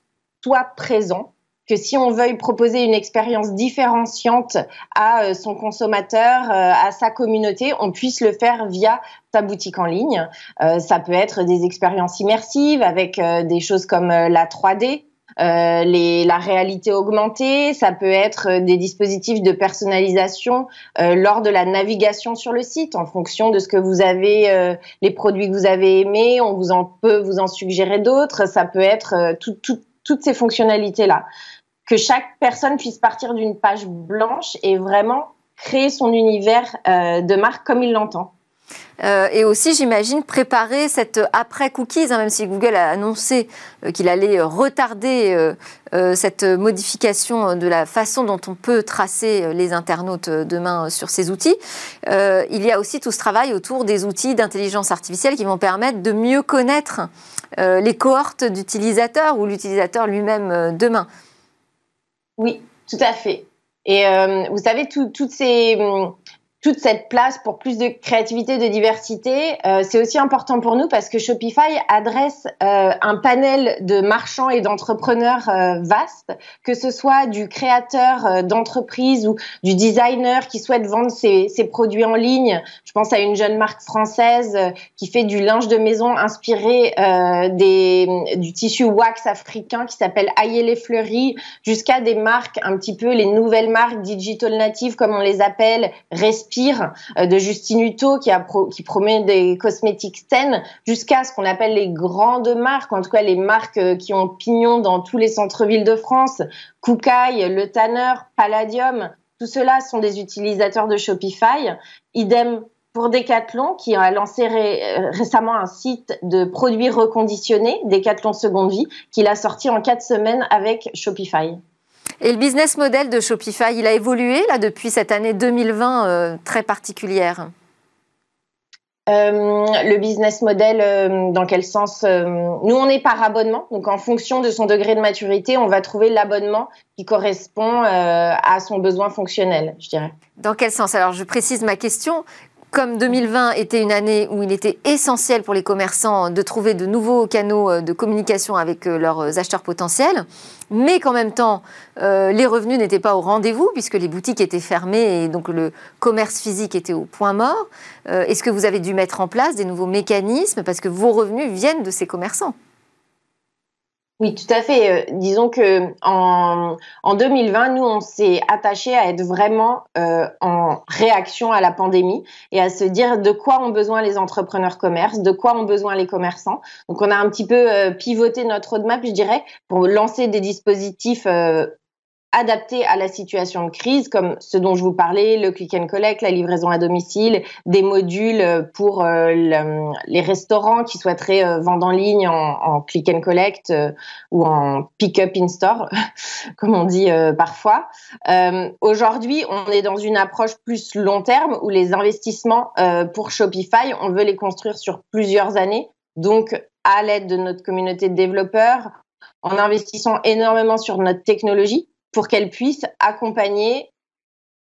soit présent que si on veuille proposer une expérience différenciante à son consommateur, à sa communauté, on puisse le faire via ta boutique en ligne. Euh, ça peut être des expériences immersives avec euh, des choses comme euh, la trois D, euh, les, la réalité augmentée, ça peut être euh, des dispositifs de personnalisation euh, lors de la navigation sur le site. En fonction de ce que vous avez, euh, les produits que vous avez aimés, on vous en peut vous en suggérer d'autres. Ça peut être euh, tout, tout, toutes ces fonctionnalités-là. Que chaque personne puisse partir d'une page blanche et vraiment créer son univers euh, de marque comme il l'entend. Euh, et aussi, j'imagine, préparer cette après-cookies, hein, même si Google a annoncé euh, qu'il allait retarder euh, euh, cette modification de la façon dont on peut tracer les internautes demain sur ces outils. Euh, il y a aussi tout ce travail autour des outils d'intelligence artificielle qui vont permettre de mieux connaître euh, les cohortes d'utilisateurs ou l'utilisateur lui-même euh, demain. Oui, tout à fait. Et euh, vous savez, tout, toutes ces... Toute cette place pour plus de créativité, de diversité, euh, c'est aussi important pour nous parce que Shopify adresse euh, un panel de marchands et d'entrepreneurs euh, vaste, que ce soit du créateur euh, d'entreprise ou du designer qui souhaite vendre ses, ses produits en ligne. Je pense à une jeune marque française euh, qui fait du linge de maison inspiré euh, des, du tissu wax africain qui s'appelle Ayélé Fleury, jusqu'à des marques un petit peu, les nouvelles marques digital natives comme on les appelle, de Justine Hutto qui, a pro, qui promet des cosmétiques saines, jusqu'à ce qu'on appelle les grandes marques, en tout cas les marques qui ont pignon dans tous les centres-villes de France, Koukaï, Le Tanner, Palladium, tout cela sont des utilisateurs de Shopify. Idem pour Decathlon qui a lancé ré, récemment un site de produits reconditionnés, Decathlon Seconde Vie, qu'il a sorti en quatre semaines avec Shopify. Et le business model de Shopify, il a évolué là, depuis cette année deux mille vingt euh, très particulière. Euh, le business model, euh, dans quel sens euh, nous, on est par abonnement. Donc, en fonction de son degré de maturité, on va trouver l'abonnement qui correspond euh, à son besoin fonctionnel, je dirais. Dans quel sens? Alors, je précise ma question. Comme deux mille vingt était une année où il était essentiel pour les commerçants de trouver de nouveaux canaux de communication avec leurs acheteurs potentiels, mais qu'en même temps, euh, les revenus n'étaient pas au rendez-vous puisque les boutiques étaient fermées et donc le commerce physique était au point mort, euh, est-ce que vous avez dû mettre en place des nouveaux mécanismes parce que vos revenus viennent de ces commerçants ? Oui, tout à fait. Euh, disons que en, en deux mille vingt, nous, on s'est attaché à être vraiment euh, en réaction à la pandémie et à se dire de quoi ont besoin les entrepreneurs commerces, de quoi ont besoin les commerçants. Donc, on a un petit peu euh, pivoté notre roadmap, je dirais, pour lancer des dispositifs euh, adaptés à la situation de crise, comme ce dont je vous parlais, le click and collect, la livraison à domicile, des modules pour euh, le, les restaurants qui souhaiteraient euh, vendre en ligne en, en click and collect euh, ou en pick-up in store, comme on dit euh, parfois. Euh, aujourd'hui, on est dans une approche plus long terme où les investissements euh, pour Shopify, on veut les construire sur plusieurs années, donc à l'aide de notre communauté de développeurs, en investissant énormément sur notre technologie, pour qu'elle puisse accompagner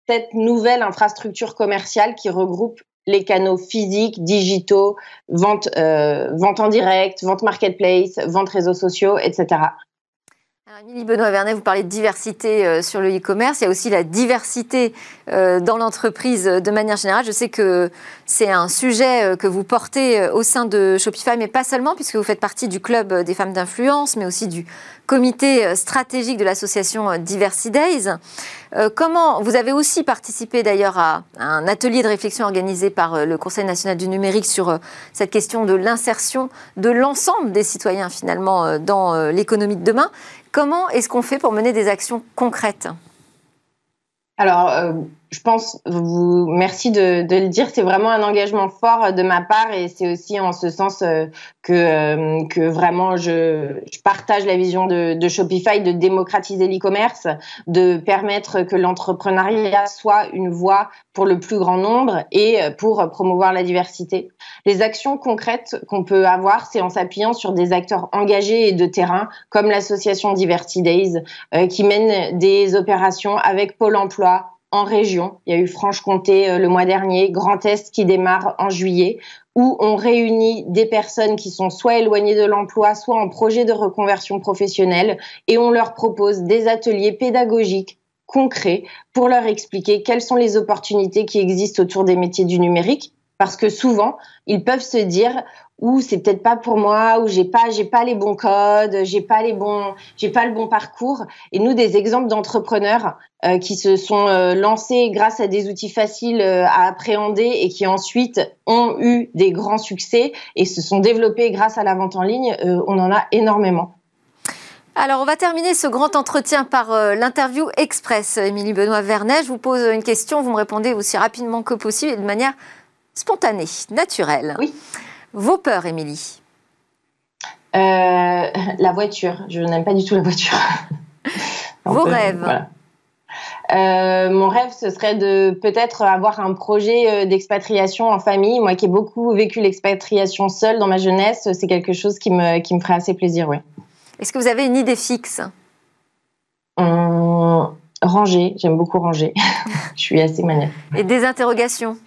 cette nouvelle infrastructure commerciale qui regroupe les canaux physiques, digitaux, vente, euh, vente en direct, vente marketplace, vente réseaux sociaux, et cetera. Alors, Emilie Benoit-Vernet, vous parlez de diversité euh, sur le e-commerce. Il y a aussi la diversité euh, dans l'entreprise euh, de manière générale. Je sais que c'est un sujet euh, que vous portez euh, au sein de Shopify, mais pas seulement, puisque vous faites partie du club euh, des femmes d'influence, mais aussi du comité euh, stratégique de l'association euh, Diversity Days. Euh, comment, vous avez aussi participé d'ailleurs à, à un atelier de réflexion organisé par euh, le Conseil national du numérique sur euh, cette question de l'insertion de l'ensemble des citoyens finalement euh, dans euh, l'économie de demain. Comment est-ce qu'on fait pour mener des actions concrètes ? Alors, euh, je pense, vous, merci de, de le dire, c'est vraiment un engagement fort de ma part et c'est aussi en ce sens euh, que, euh, que vraiment je, je partage la vision de, de Shopify de démocratiser l'e-commerce, de permettre que l'entrepreneuriat soit une voie pour le plus grand nombre et pour promouvoir la diversité. Les actions concrètes qu'on peut avoir, c'est en s'appuyant sur des acteurs engagés et de terrain comme l'association Diversity Days euh, qui mène des opérations avec Pôle emploi en région. Il y a eu Franche-Comté euh, le mois dernier, Grand Est qui démarre en juillet. où on réunit des personnes qui sont soit éloignées de l'emploi, soit en projet de reconversion professionnelle, et on leur propose des ateliers pédagogiques concrets pour leur expliquer quelles sont les opportunités qui existent autour des métiers du numérique, parce que souvent, ils peuvent se dire « ou c'est peut-être pas pour moi » ou « j'ai pas, j'ai pas les bons codes, j'ai pas les bons, j'ai pas le bon parcours ». Et nous, des exemples d'entrepreneurs euh, qui se sont euh, lancés grâce à des outils faciles euh, à appréhender et qui ensuite ont eu des grands succès et se sont développés grâce à la vente en ligne, euh, on en a énormément. Alors, on va terminer ce grand entretien par euh, l'interview express. Emilie Benoit-Vernet, je vous pose une question, vous me répondez aussi rapidement que possible et de manière spontanée, naturelle. Oui. Vos peurs, Emilie ? euh, La voiture. Je n'aime pas du tout la voiture. Vos peu, rêves ? Voilà. Euh, mon rêve, ce serait de peut-être avoir un projet d'expatriation en famille. Moi qui ai beaucoup vécu l'expatriation seule dans ma jeunesse, c'est quelque chose qui me, qui me ferait assez plaisir, oui. Est-ce que vous avez une idée fixe ? hum, Ranger. J'aime beaucoup ranger. Je suis assez maniaque. Et des interrogations ?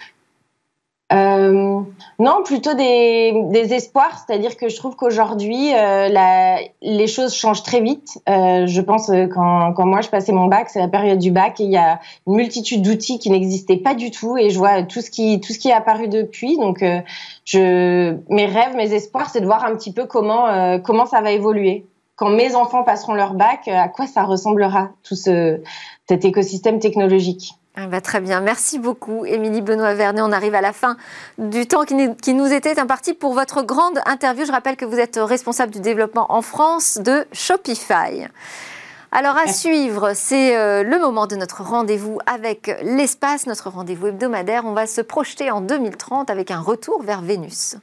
Euh, non, plutôt des, des espoirs, c'est-à-dire que je trouve qu'aujourd'hui, euh, la, les choses changent très vite. Euh, je pense euh, quand, quand moi je passais mon bac, c'est la période du bac, et il y a une multitude d'outils qui n'existaient pas du tout, et je vois tout ce qui, tout ce qui est apparu depuis. Donc, euh, je, mes rêves, mes espoirs, c'est de voir un petit peu comment, euh, comment ça va évoluer. Quand mes enfants passeront leur bac, à quoi ça ressemblera, tout ce, cet écosystème technologique ? Eh bien, très bien, merci beaucoup Emilie Benoit-Vernet. On arrive à la fin du temps qui nous était imparti pour votre grande interview. Je rappelle que vous êtes responsable du développement en France de Shopify. Alors à suivre, c'est le moment de notre rendez-vous avec l'espace, notre rendez-vous hebdomadaire. On va se projeter en deux mille trente avec un retour vers Vénus.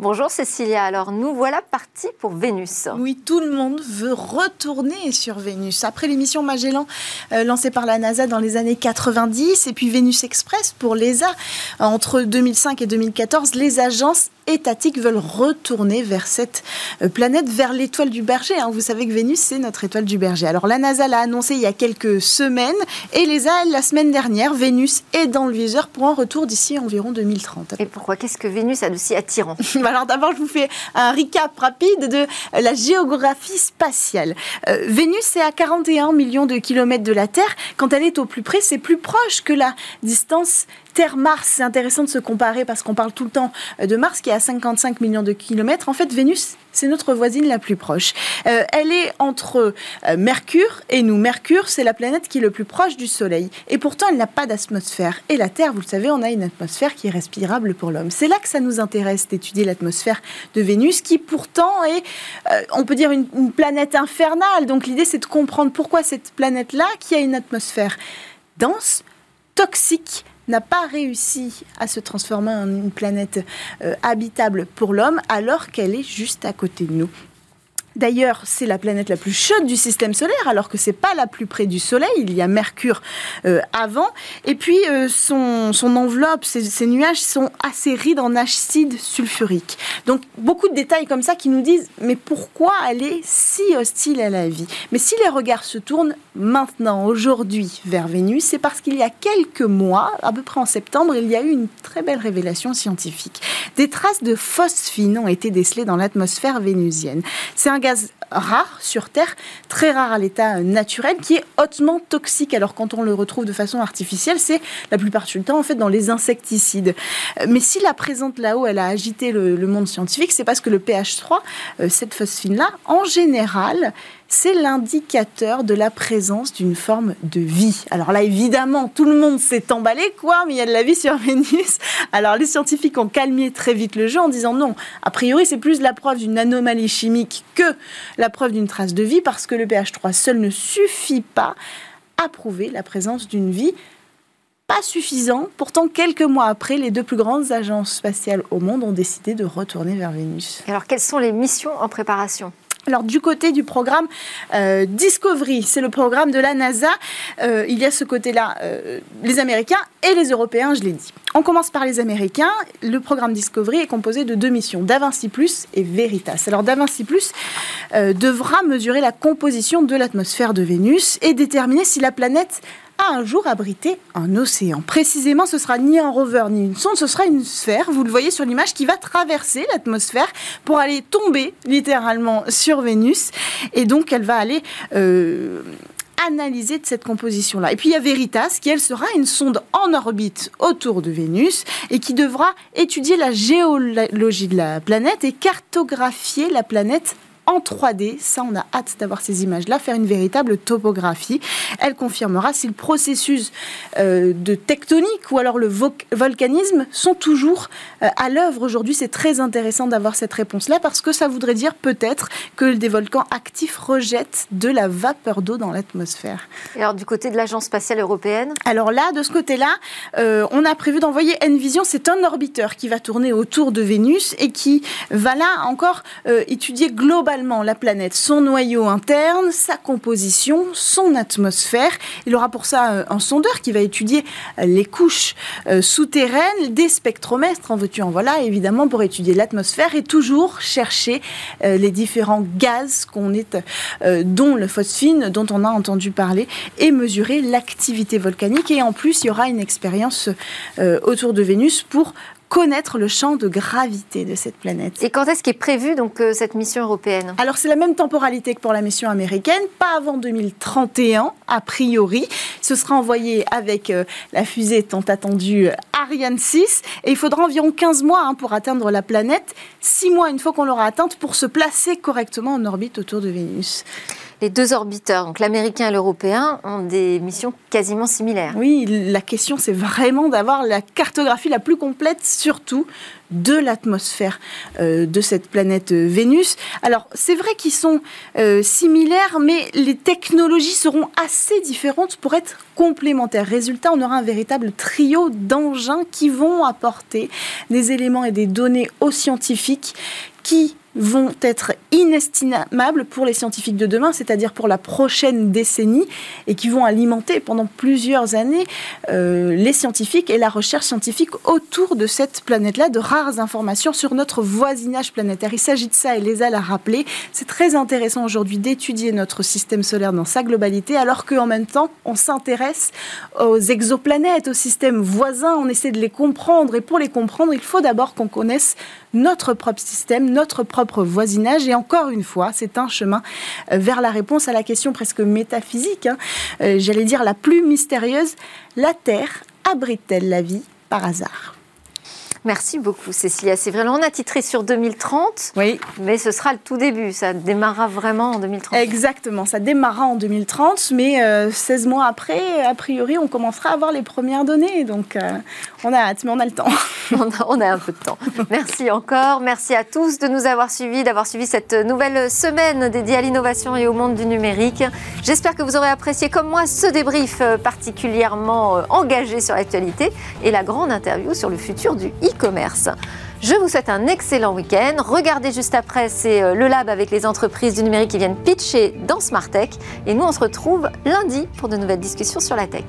Bonjour Cécilia, alors nous voilà partis pour Vénus. Oui, tout le monde veut retourner sur Vénus. Après l'émission Magellan euh, lancée par la NASA dans les années quatre-vingt-dix et puis Vénus Express pour l'E S A, entre deux mille cinq et deux mille quatorze, les agences étatiques veulent retourner vers cette planète, vers l'étoile du berger. Vous savez que Vénus, c'est notre étoile du berger. Alors la NASA l'a annoncé il y a quelques semaines et l'E S A, la semaine dernière, Vénus est dans le viseur pour un retour d'ici environ deux mille trente. Et pourquoi ? Qu'est-ce que Vénus a de si attirant ? Alors d'abord, je vous fais un récap rapide de la géographie spatiale. Euh, Vénus est à quarante et un millions de kilomètres de la Terre. Quand elle est au plus près, c'est plus proche que la distance Terre-Mars. C'est intéressant de se comparer parce qu'on parle tout le temps de Mars qui est à cinquante-cinq millions de kilomètres. En fait, Vénus, c'est notre voisine la plus proche. Euh, elle est entre euh, Mercure et nous. Mercure, c'est la planète qui est le plus proche du Soleil. Et pourtant, elle n'a pas d'atmosphère. Et la Terre, vous le savez, on a une atmosphère qui est respirable pour l'homme. C'est là que ça nous intéresse d'étudier l'atmosphère de Vénus qui pourtant est, euh, on peut dire, une, une planète infernale. Donc l'idée, c'est de comprendre pourquoi cette planète-là, qui a une atmosphère dense, toxique, n'a pas réussi à se transformer en une planète euh, habitable pour l'homme alors qu'elle est juste à côté de nous. D'ailleurs, c'est la planète la plus chaude du système solaire, alors que ce n'est pas la plus près du Soleil. Il y a Mercure euh, avant. Et puis, euh, son, son enveloppe, ses, ses nuages sont assez rides en acide sulfurique. Donc, beaucoup de détails comme ça qui nous disent mais pourquoi elle est si hostile à la vie ? Mais si les regards se tournent maintenant, aujourd'hui, vers Vénus, c'est parce qu'il y a quelques mois, à peu près en septembre, il y a eu une très belle révélation scientifique. Des traces de phosphine ont été décelées dans l'atmosphère vénusienne. C'est un gaz rare sur Terre, très rare à l'état naturel, qui est hautement toxique. Alors quand on le retrouve de façon artificielle, c'est la plupart du temps en fait dans les insecticides. Mais si la présente là-haut, elle a agité le, le monde scientifique, c'est parce que le pH trois, euh, cette phosphine-là, en général, c'est l'indicateur de la présence d'une forme de vie. Alors là, évidemment, tout le monde s'est emballé, quoi, mais il y a de la vie sur Vénus. Alors les scientifiques ont calmé très vite le jeu en disant non, a priori, c'est plus la preuve d'une anomalie chimique que la preuve d'une trace de vie, parce que le pH trois seul ne suffit pas à prouver la présence d'une vie. Pas suffisant. Pourtant, quelques mois après, les deux plus grandes agences spatiales au monde ont décidé de retourner vers Vénus. Alors, quelles sont les missions en préparation ? Alors, du côté du programme euh, Discovery, c'est le programme de la NASA, euh, il y a ce côté-là, euh, les Américains et les Européens, je l'ai dit. On commence par les Américains. Le programme Discovery est composé de deux missions, DaVinci plus et Veritas. Alors DaVinci plus euh, devra mesurer la composition de l'atmosphère de Vénus et déterminer si la planète a un jour abrité un océan. Précisément, ce sera ni un rover ni une sonde, ce sera une sphère, vous le voyez sur l'image, qui va traverser l'atmosphère pour aller tomber littéralement sur Vénus. Et donc, elle va aller... Euh analysée de cette composition-là. Et puis il y a Veritas qui, elle, sera une sonde en orbite autour de Vénus et qui devra étudier la géologie de la planète et cartographier la planète en trois D. Ça, on a hâte d'avoir ces images-là, faire une véritable topographie. Elle confirmera si le processus euh, de tectonique ou alors le vo- volcanisme sont toujours euh, à l'œuvre aujourd'hui. C'est très intéressant d'avoir cette réponse-là parce que ça voudrait dire peut-être que des volcans actifs rejettent de la vapeur d'eau dans l'atmosphère. Et alors, du côté de l'Agence spatiale européenne ? Alors là, de ce côté-là, euh, on a prévu d'envoyer Envision. C'est un orbiteur qui va tourner autour de Vénus et qui va là encore euh, étudier globalement la planète, son noyau interne, sa composition, son atmosphère. Il aura pour ça un sondeur qui va étudier les couches souterraines, des spectromètres, en veux-tu, en voilà, évidemment, pour étudier l'atmosphère et toujours chercher les différents gaz qu'on est, dont le phosphine, dont on a entendu parler, et mesurer l'activité volcanique. Et en plus, il y aura une expérience autour de Vénus pour connaître le champ de gravité de cette planète. Et quand est-ce qu'est prévue donc, euh, cette mission européenne ? Alors, c'est la même temporalité que pour la mission américaine, pas avant deux mille trente et un, a priori. Ce sera envoyé avec euh, la fusée tant attendue Ariane six, et il faudra environ quinze mois hein, pour atteindre la planète, six mois une fois qu'on l'aura atteinte pour se placer correctement en orbite autour de Vénus. Les deux orbiteurs, donc l'américain et l'européen, ont des missions quasiment similaires. Oui, la question c'est vraiment d'avoir la cartographie la plus complète, surtout de l'atmosphère euh, de cette planète euh, Vénus. Alors, c'est vrai qu'ils sont euh, similaires, mais les technologies seront assez différentes pour être complémentaires. Résultat, on aura un véritable trio d'engins qui vont apporter des éléments et des données aux scientifiques qui vont être inestimables pour les scientifiques de demain, c'est-à-dire pour la prochaine décennie, et qui vont alimenter pendant plusieurs années euh, les scientifiques et la recherche scientifique autour de cette planète-là, de rares informations sur notre voisinage planétaire. Il s'agit de ça, et l'E S A l'a rappelé, c'est très intéressant aujourd'hui d'étudier notre système solaire dans sa globalité, alors qu'en même temps, on s'intéresse aux exoplanètes, aux systèmes voisins, on essaie de les comprendre, et pour les comprendre, il faut d'abord qu'on connaisse notre propre système, notre propre voisinage. Et encore une fois, c'est un chemin vers la réponse à la question presque métaphysique, hein, euh, j'allais dire la plus mystérieuse. La Terre abrite-t-elle la vie par hasard ? Merci beaucoup, Cécilia. C'est vrai, on a titré sur deux mille trente, oui, mais ce sera le tout début. Ça démarrera vraiment en deux mille trente. Exactement, ça démarrera en deux mille trente, mais euh, seize mois après, a priori, on commencera à avoir les premières données. Donc, euh, on a hâte, mais on a le temps. on, a, on a un peu de temps. Merci encore. Merci à tous de nous avoir suivis, d'avoir suivi cette nouvelle semaine dédiée à l'innovation et au monde du numérique. J'espère que vous aurez apprécié, comme moi, ce débrief particulièrement engagé sur l'actualité et la grande interview sur le futur du e-commerce. Je vous souhaite un excellent week-end. Regardez juste après, c'est le lab avec les entreprises du numérique qui viennent pitcher dans Smartex. Et nous, on se retrouve lundi pour de nouvelles discussions sur la tech.